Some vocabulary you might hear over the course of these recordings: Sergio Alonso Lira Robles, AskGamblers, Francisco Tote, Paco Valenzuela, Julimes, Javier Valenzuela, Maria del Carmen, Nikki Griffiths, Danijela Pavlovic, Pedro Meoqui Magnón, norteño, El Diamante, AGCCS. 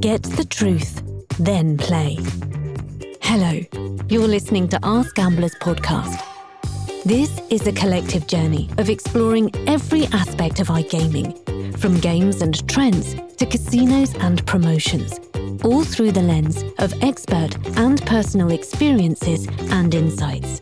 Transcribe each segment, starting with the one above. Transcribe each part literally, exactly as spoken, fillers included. Get the truth, then play. Hello, you're listening to Ask Gamblers podcast. This is a collective journey of exploring every aspect of iGaming, from games and trends to casinos and promotions, all through the lens of expert and personal experiences and insights.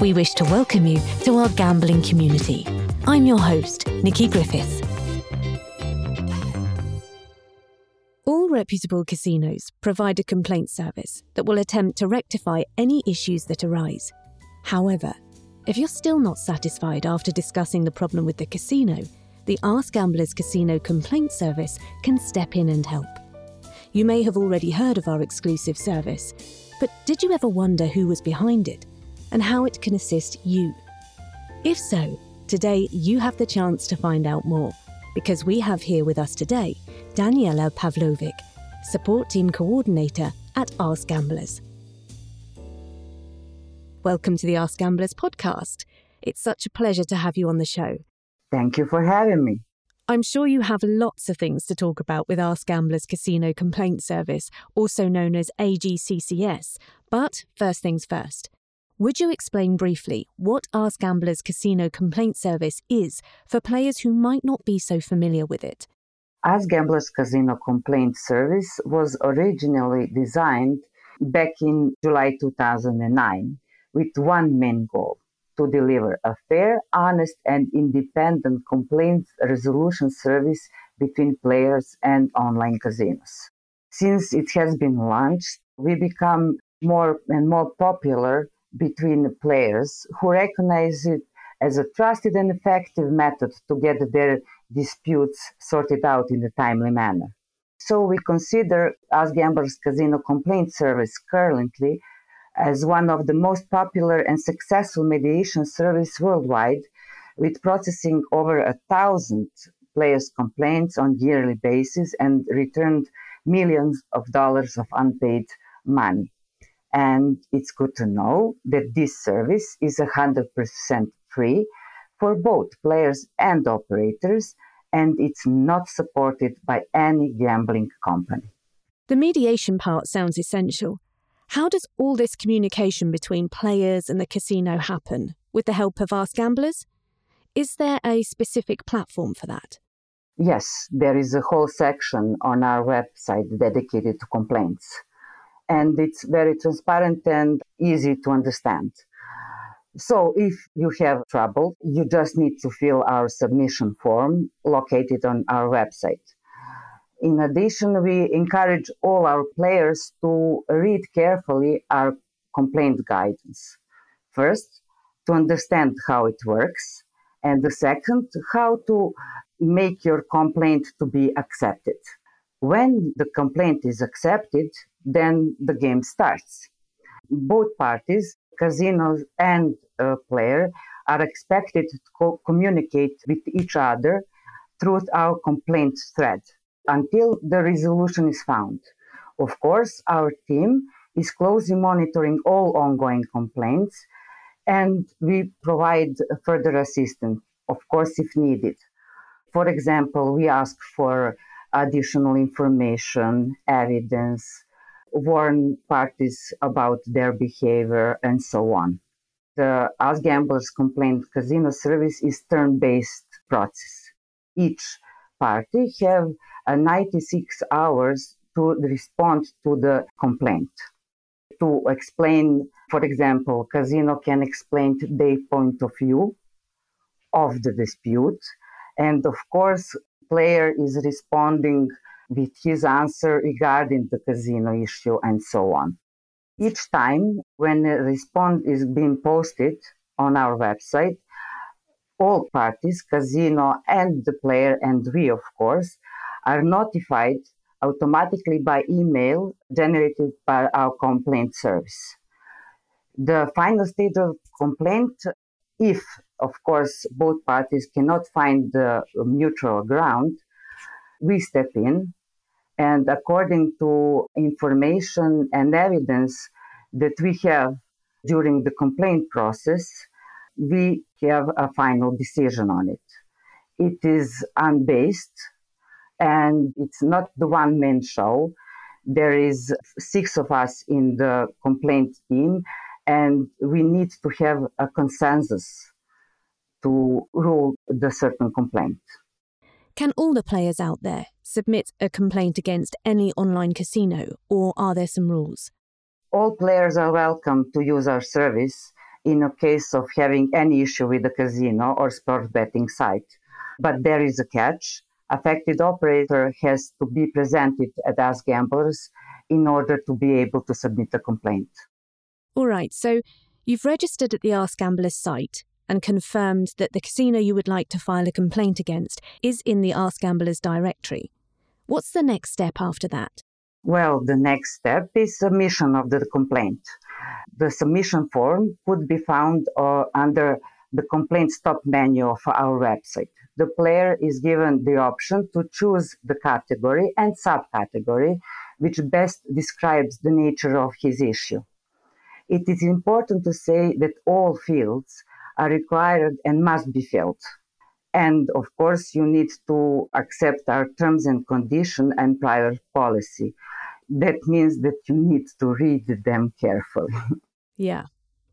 We wish to welcome you to our gambling community. I'm your host, Nikki Griffiths. All reputable casinos provide a complaint service that will attempt to rectify any issues that arise. However, if you're still not satisfied after discussing the problem with the casino, the Ask Gamblers Casino Complaint Service can step in and help. You may have already heard of our exclusive service, but did you ever wonder who was behind it and how it can assist you? If so, today you have the chance to find out more, because we have here with us today Danijela Pavlovic, Support Team Coordinator at Ask Gamblers. Welcome to the Ask Gamblers podcast. It's such a pleasure to have you on the show. Thank you for having me. I'm sure you have lots of things to talk about with Ask Gamblers Casino Complaint Service, also known as A G C C S. But first things first, would you explain briefly what Ask Gamblers Casino Complaint Service is for players who might not be so familiar with it? Ask Gamblers Casino Complaint Service was originally designed back in July two thousand nine with one main goal: to deliver a fair, honest, and independent complaint resolution service between players and online casinos. Since it has been launched, we become more and more popular between players who recognize it as a trusted and effective method to get their disputes sorted out in a timely manner. So we consider AskGamblers Casino Complaint Service currently as one of the most popular and successful mediation service worldwide, with processing over a thousand players' complaints on a yearly basis and returned millions of dollars of unpaid money. And it's good to know that this service is one hundred percent free for both players and operators, and it's not supported by any gambling company. The mediation part sounds essential. How does all this communication between players and the casino happen with the help of Ask Gamblers? Is there a specific platform for that? Yes, there is a whole section on our website dedicated to complaints, and it's very transparent and easy to understand. So if you have trouble, you just need to fill our submission form located on our website. In addition, we encourage all our players to read carefully our complaint guidance. First, to understand how it works, and the second, how to make your complaint to be accepted. When the complaint is accepted, then the game starts. Both parties, casinos and a player, are expected to co- communicate with each other through our complaint thread until the resolution is found. Of course, our team is closely monitoring all ongoing complaints, and we provide further assistance, of course, if needed. For example, we ask for additional information, evidence, warn parties about their behavior, and so on. The Ask Gamblers Complaint Casino Service is a turn-based process. Each party have uh, ninety-six hours to respond to the complaint. To explain, for example, casino can explain their point of view of the dispute. And of course, player is responding with his answer regarding the casino issue and so on. Each time when a response is being posted on our website, all parties, casino and the player, and we, of course, are notified automatically by email generated by our complaint service. The final stage of complaint, if, of course, both parties cannot find the mutual ground, we step in, and according to information and evidence that we have during the complaint process, we have a final decision on it. It is unbiased, and it's not the one-man show. There is six of us in the complaint team, and we need to have a consensus to rule the certain complaint. Can all the players out there submit a complaint against any online casino, or are there some rules? All players are welcome to use our service in a case of having any issue with the casino or sports betting site. But there is a catch. Affected operator has to be presented at AskGamblers in order to be able to submit a complaint. All right, so you've registered at the AskGamblers site and confirmed that the casino you would like to file a complaint against is in the AskGamblers directory. What's the next step after that? Well, the next step is submission of the complaint. The submission form could be found uh, under the complaints top menu of our website. The player is given the option to choose the category and subcategory which best describes the nature of his issue. It is important to say that all fields are required and must be filled. And of course, you need to accept our terms and conditions and prior policy. That means that you need to read them carefully. Yeah,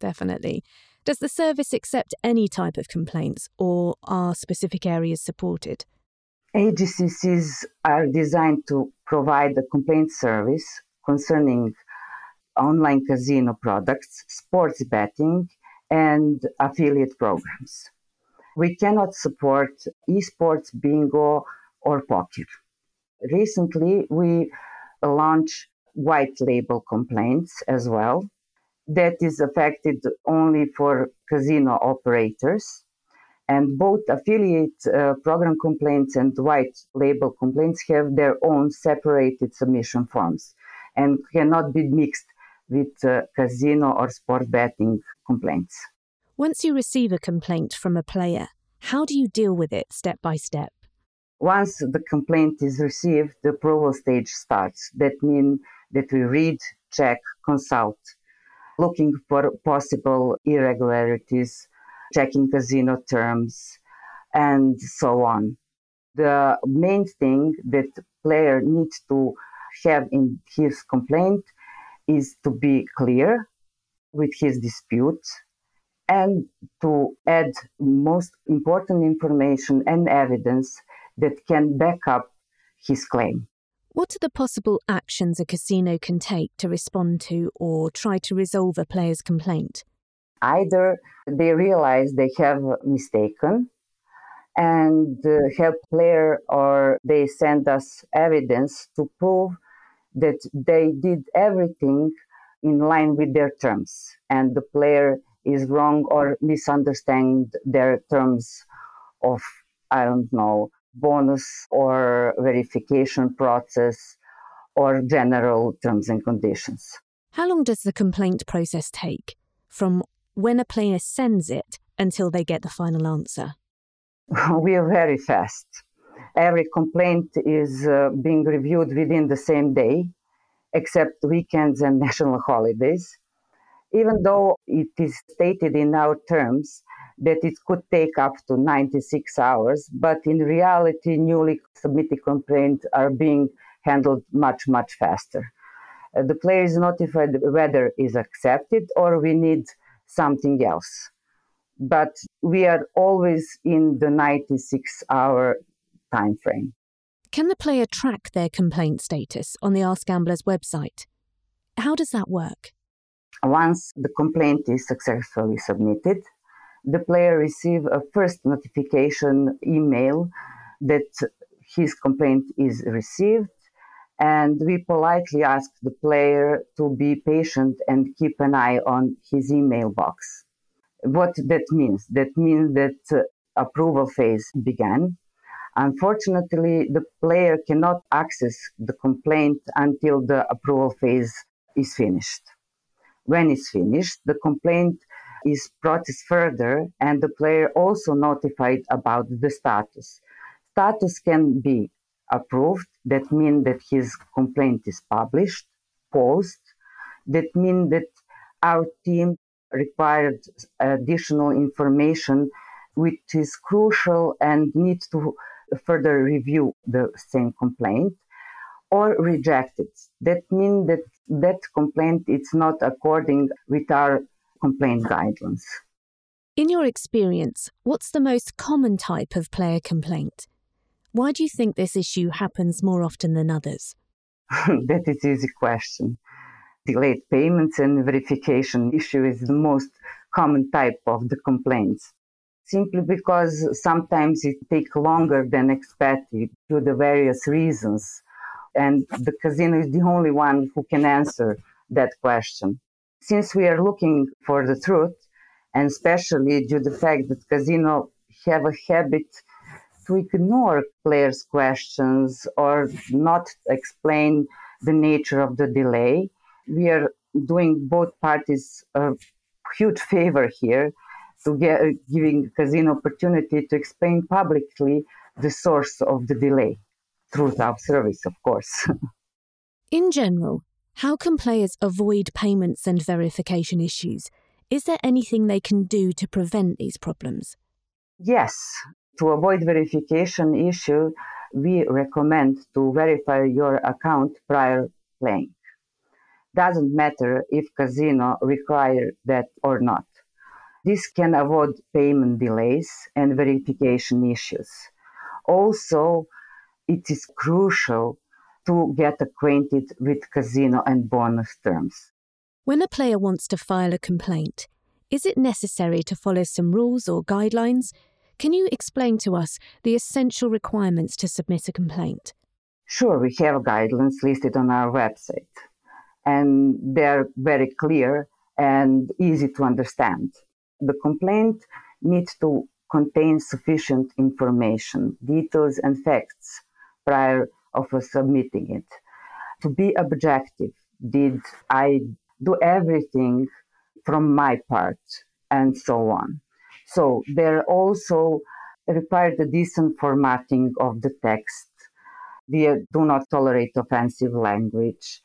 definitely. Does the service accept any type of complaints, or are specific areas supported? A G C C S are designed to provide a complaint service concerning online casino products, sports betting, and affiliate programs. We cannot support esports, bingo, or poker. Recently, we launched white label complaints as well. That is affected only for casino operators. And both affiliate uh, program complaints and white label complaints have their own separated submission forms and cannot be mixed with uh, casino or sport betting complaints. Once you receive a complaint from a player, how do you deal with it step by step? Once the complaint is received, the approval stage starts. That means that we read, check, consult, looking for possible irregularities, checking casino terms, and so on. The main thing that player needs to have in his complaint is to be clear with his dispute, and to add most important information and evidence that can back up his claim. What are the possible actions a casino can take to respond to or try to resolve a player's complaint? Either they realize they have mistaken and help player, or they send us evidence to prove that they did everything in line with their terms and the player is wrong or misunderstand their terms of, I don't know, bonus or verification process or general terms and conditions. How long does the complaint process take from when a player sends it until they get the final answer? We are very fast. Every complaint is uh, being reviewed within the same day, except weekends and national holidays. Even though it is stated in our terms that it could take up to ninety-six hours, but in reality, newly submitted complaints are being handled much, much faster. The player is notified whether it is accepted or we need something else. But we are always in the ninety-six hour time frame. Can the player track their complaint status on the AskGamblers website? How does that work? Once the complaint is successfully submitted, the player receives a first notification email that his complaint is received, and we politely ask the player to be patient and keep an eye on his email box. What that means? That means that uh, approval phase began. Unfortunately, the player cannot access the complaint until the approval phase is finished. When it's finished, the complaint is processed further and the player also notified about the status. Status can be approved, that means that his complaint is published, paused, that means that our team required additional information which is crucial and needs to further review the same complaint, or rejected. That means that that complaint is not according with our complaint guidelines. In your experience, what's the most common type of player complaint? Why do you think this issue happens more often than others? That is an easy question. Delayed payments and verification issue is the most common type of the complaints, simply because sometimes it takes longer than expected due to the various reasons. And the casino is the only one who can answer that question. Since we are looking for the truth, and especially due to the fact that casino have a habit to ignore players' questions or not explain the nature of the delay, we are doing both parties a huge favor here to get, giving casino opportunity to explain publicly the source of the delay through our service, of course. In general, how can players avoid payments and verification issues? Is there anything they can do to prevent these problems? Yes. To avoid verification issue, we recommend to verify your account prior playing. Doesn't matter if casino require that or not. This can avoid payment delays and verification issues. Also, it is crucial to get acquainted with casino and bonus terms. When a player wants to file a complaint, is it necessary to follow some rules or guidelines? Can you explain to us the essential requirements to submit a complaint? Sure, we have guidelines listed on our website, and they're very clear and easy to understand. The complaint needs to contain sufficient information, details and facts prior of submitting it. To be objective, did I do everything from my part, and so on. So there also required a decent formatting of the text. We do not tolerate offensive language.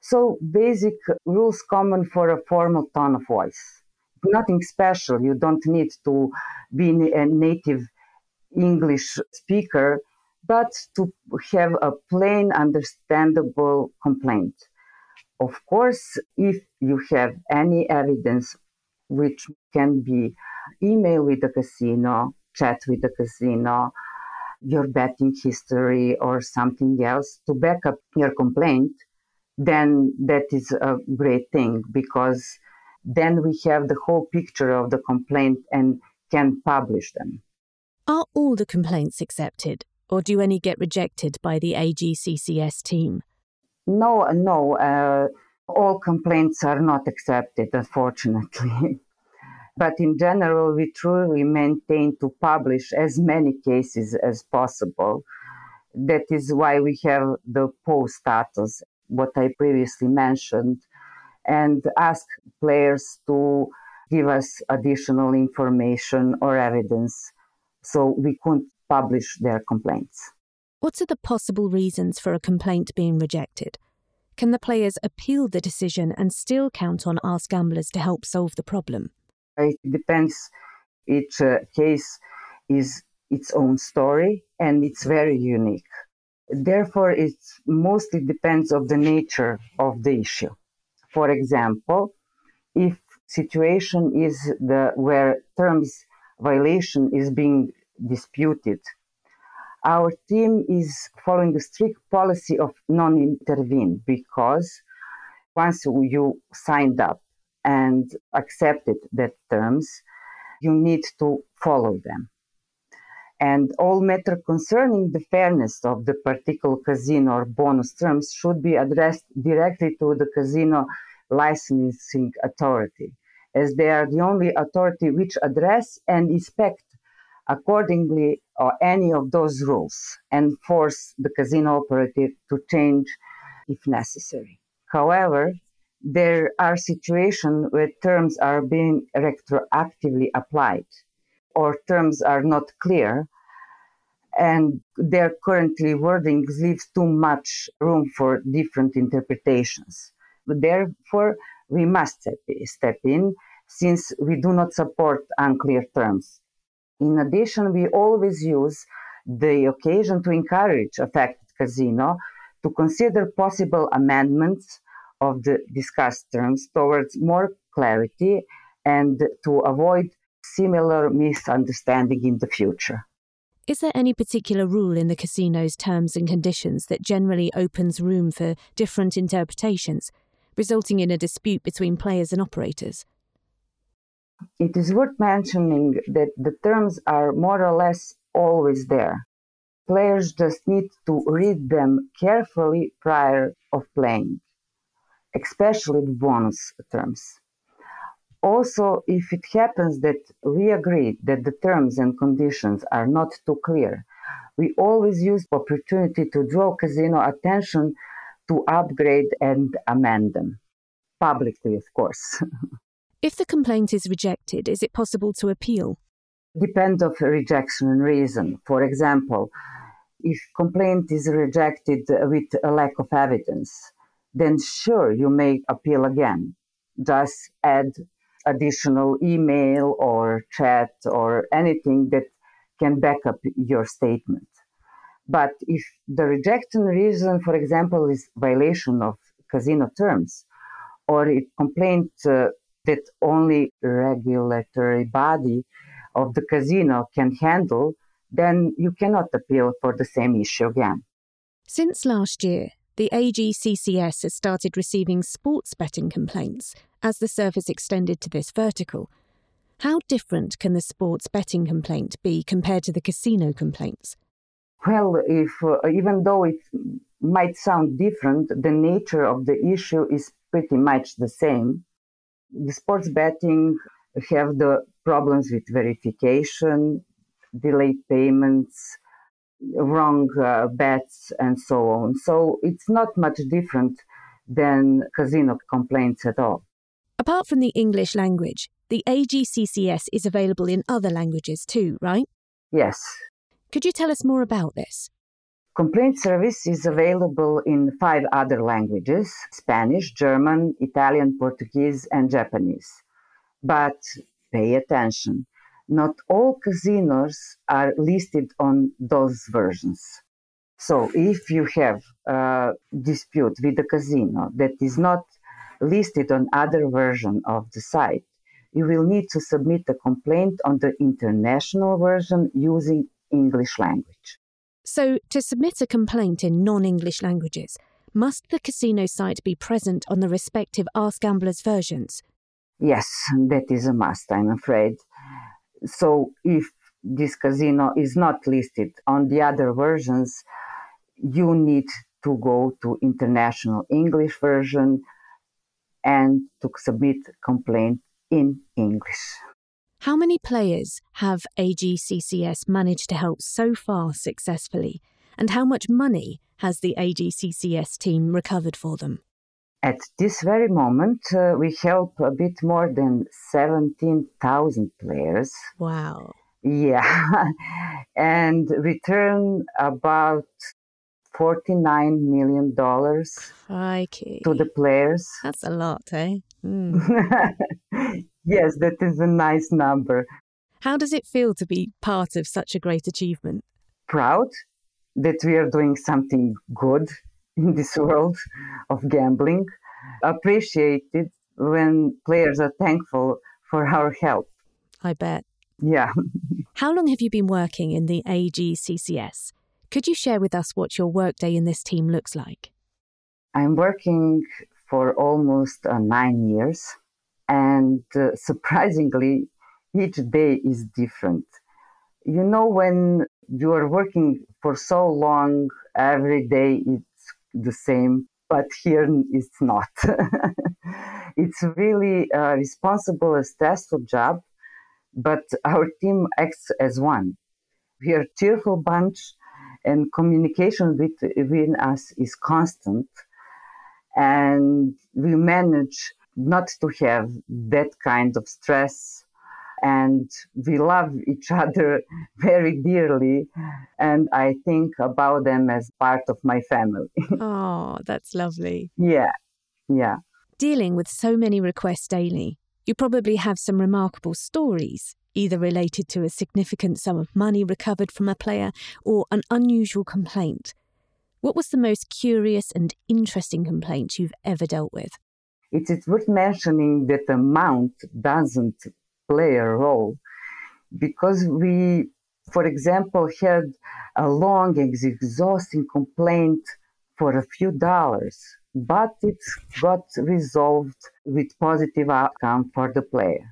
So basic rules common for a formal tone of voice. Nothing special. You don't need to be a native English speaker, but to have a plain, understandable complaint. Of course, if you have any evidence which can be email with the casino, chat with the casino, your betting history or something else to back up your complaint, then that is a great thing, because then we have the whole picture of the complaint and can publish them. Are all the complaints accepted, or do any get rejected by the A G C C S team? No, no. Uh, all complaints are not accepted, unfortunately. But in general, we truly maintain to publish as many cases as possible. That is why we have the poll status, what I previously mentioned, and ask players to give us additional information or evidence so we could publish their complaints. What are the possible reasons for a complaint being rejected? Can the players appeal the decision and still count on AskGamblers to help solve the problem? It depends. Each uh, case is its own story and it's very unique. Therefore, it mostly depends on the nature of the issue. For example, if situation is the where terms violation is being disputed, our team is following a strict policy of non-intervene, because once you signed up and accepted the terms, you need to follow them. And all matter concerning the fairness of the particular casino or bonus terms should be addressed directly to the casino licensing authority, as they are the only authority which address and inspect accordingly or any of those rules, and force the casino operator to change if necessary. However, there are situations where terms are being retroactively applied or terms are not clear, and their currently wording leaves too much room for different interpretations. Therefore, we must step in, since we do not support unclear terms. In addition, we always use the occasion to encourage affected casino to consider possible amendments of the discussed terms towards more clarity and to avoid similar misunderstanding in the future. Is there any particular rule in the casino's terms and conditions that generally opens room for different interpretations, resulting in a dispute between players and operators? It is worth mentioning that the terms are more or less always there. Players just need to read them carefully prior of playing, especially the bonus terms. Also, if it happens that we agree that the terms and conditions are not too clear, we always use the opportunity to draw casino attention to upgrade and amend them, publicly, of course. If the complaint is rejected, is it possible to appeal? Depends on rejection and reason. For example, if complaint is rejected with a lack of evidence, then sure, you may appeal again. Just add additional email or chat or anything that can back up your statement. But if the rejection reason, for example, is violation of casino terms, or a complaint uh, that only regulatory body of the casino can handle, then you cannot appeal for the same issue again. Since last year, the A G C C S has started receiving sports betting complaints as the service extended to this vertical. How different can the sports betting complaint be compared to the casino complaints? Well, if uh, even though it might sound different, the nature of the issue is pretty much the same. The sports betting have the problems with verification, delayed payments, wrong uh, bets, and so on. So it's not much different than casino complaints at all. Apart from the English language, the A G C C S is available in other languages too, right? Yes. Could you tell us more about this? Complaint service is available in five other languages: Spanish, German, Italian, Portuguese, and Japanese. But pay attention, not all casinos are listed on those versions. So if you have a dispute with the casino that is not listed on other version of the site, you will need to submit a complaint on the international version using English language. So to submit a complaint in non-English languages, must the casino site be present on the respective AskGamblers versions? Yes, that is a must, I'm afraid. So if this casino is not listed on the other versions, you need to go to international English version and to submit complaint in English. How many players have A G C C S managed to help so far successfully? And how much money has the A G C C S team recovered for them? At this very moment, uh, we help a bit more than seventeen thousand players. Wow. Yeah. And return about forty-nine million dollars Crikey. To the players. That's a lot, eh? Mm. Yes, that is a nice number. How does it feel to be part of such a great achievement? Proud that we are doing something good in this world of gambling. Appreciated when players are thankful for our help. I bet. Yeah. How long have you been working in the A G C C S? Could you share with us what your workday in this team looks like? I'm working for almost uh, nine years. And uh, surprisingly, each day is different. You know, when you are working for so long, every day it's the same, but here it's not. It's really a responsible and stressful job, but our team acts as one. We are a cheerful bunch, and communication between us is constant, and we manage not to have that kind of stress, and we love each other very dearly, and I think about them as part of my family. Oh, that's lovely. Yeah, yeah. Dealing with so many requests daily, you probably have some remarkable stories, either related to a significant sum of money recovered from a player or an unusual complaint. What was the most curious and interesting complaint you've ever dealt with? It is worth mentioning that amount doesn't play a role, because we, for example, had a long and exhausting complaint for a few dollars, but it got resolved with positive outcome for the player.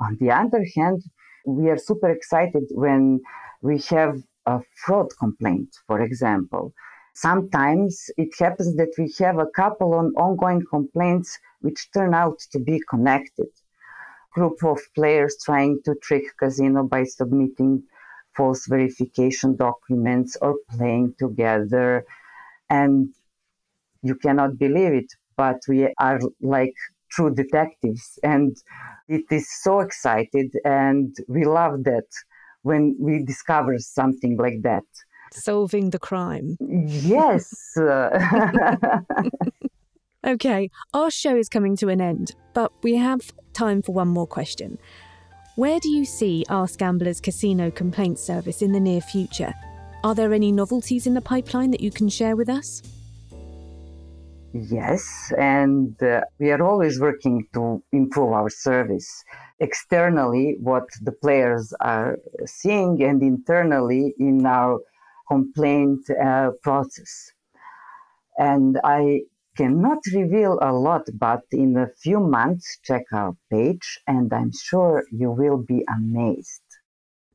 On the other hand, we are super excited when we have a fraud complaint, for example. Sometimes it happens that we have a couple of ongoing complaints which turn out to be connected. Group of players trying to trick casino by submitting false verification documents or playing together. And you cannot believe it, but we are like true detectives. And it is so excited, and we love that when we discover something like that. Solving the crime. Yes. Okay, our show is coming to an end, but we have time for one more question. Where do you see AskGamblers Casino Complaint Service in the near future? Are there any novelties in the pipeline that you can share with us? Yes, and uh, we are always working to improve our service. Externally, what the players are seeing, and internally in our complaint uh, process. And I cannot reveal a lot, but in a few months, check our page, and I'm sure you will be amazed.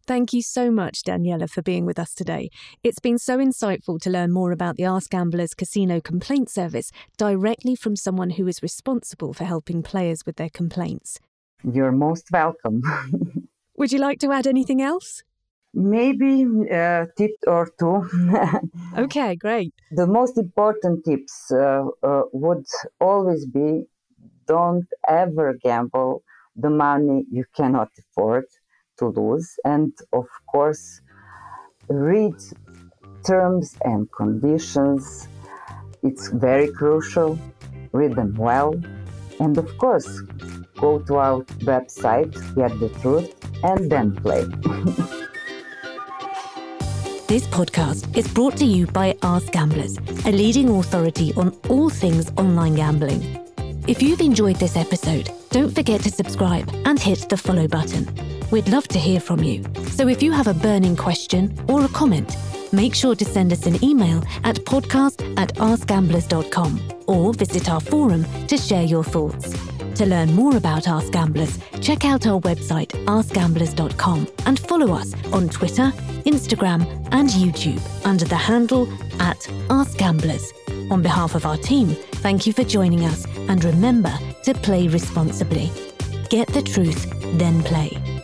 Thank you so much, Danijela, for being with us today. It's been so insightful to learn more about the AskGamblers Casino Complaint Service directly from someone who is responsible for helping players with their complaints. You're most welcome. Would you like to add anything else? Maybe a tip or two. Okay, great. The most important tips uh, uh, would always be, don't ever gamble the money you cannot afford to lose. And of course, read terms and conditions. It's very crucial. Read them well. And of course, go to our website, get the truth, and then play. This podcast is brought to you by AskGamblers, a leading authority on all things online gambling. If you've enjoyed this episode, don't forget to subscribe and hit the follow button. We'd love to hear from you. So if you have a burning question or a comment, make sure to send us an email at podcast at askgamblers.com or visit our forum to share your thoughts. To learn more about AskGamblers, check out our website, ask gamblers dot com, and follow us on Twitter, Instagram, and YouTube under the handle at AskGamblers. On behalf of our team, thank you for joining us, and remember to play responsibly. Get the truth, then play.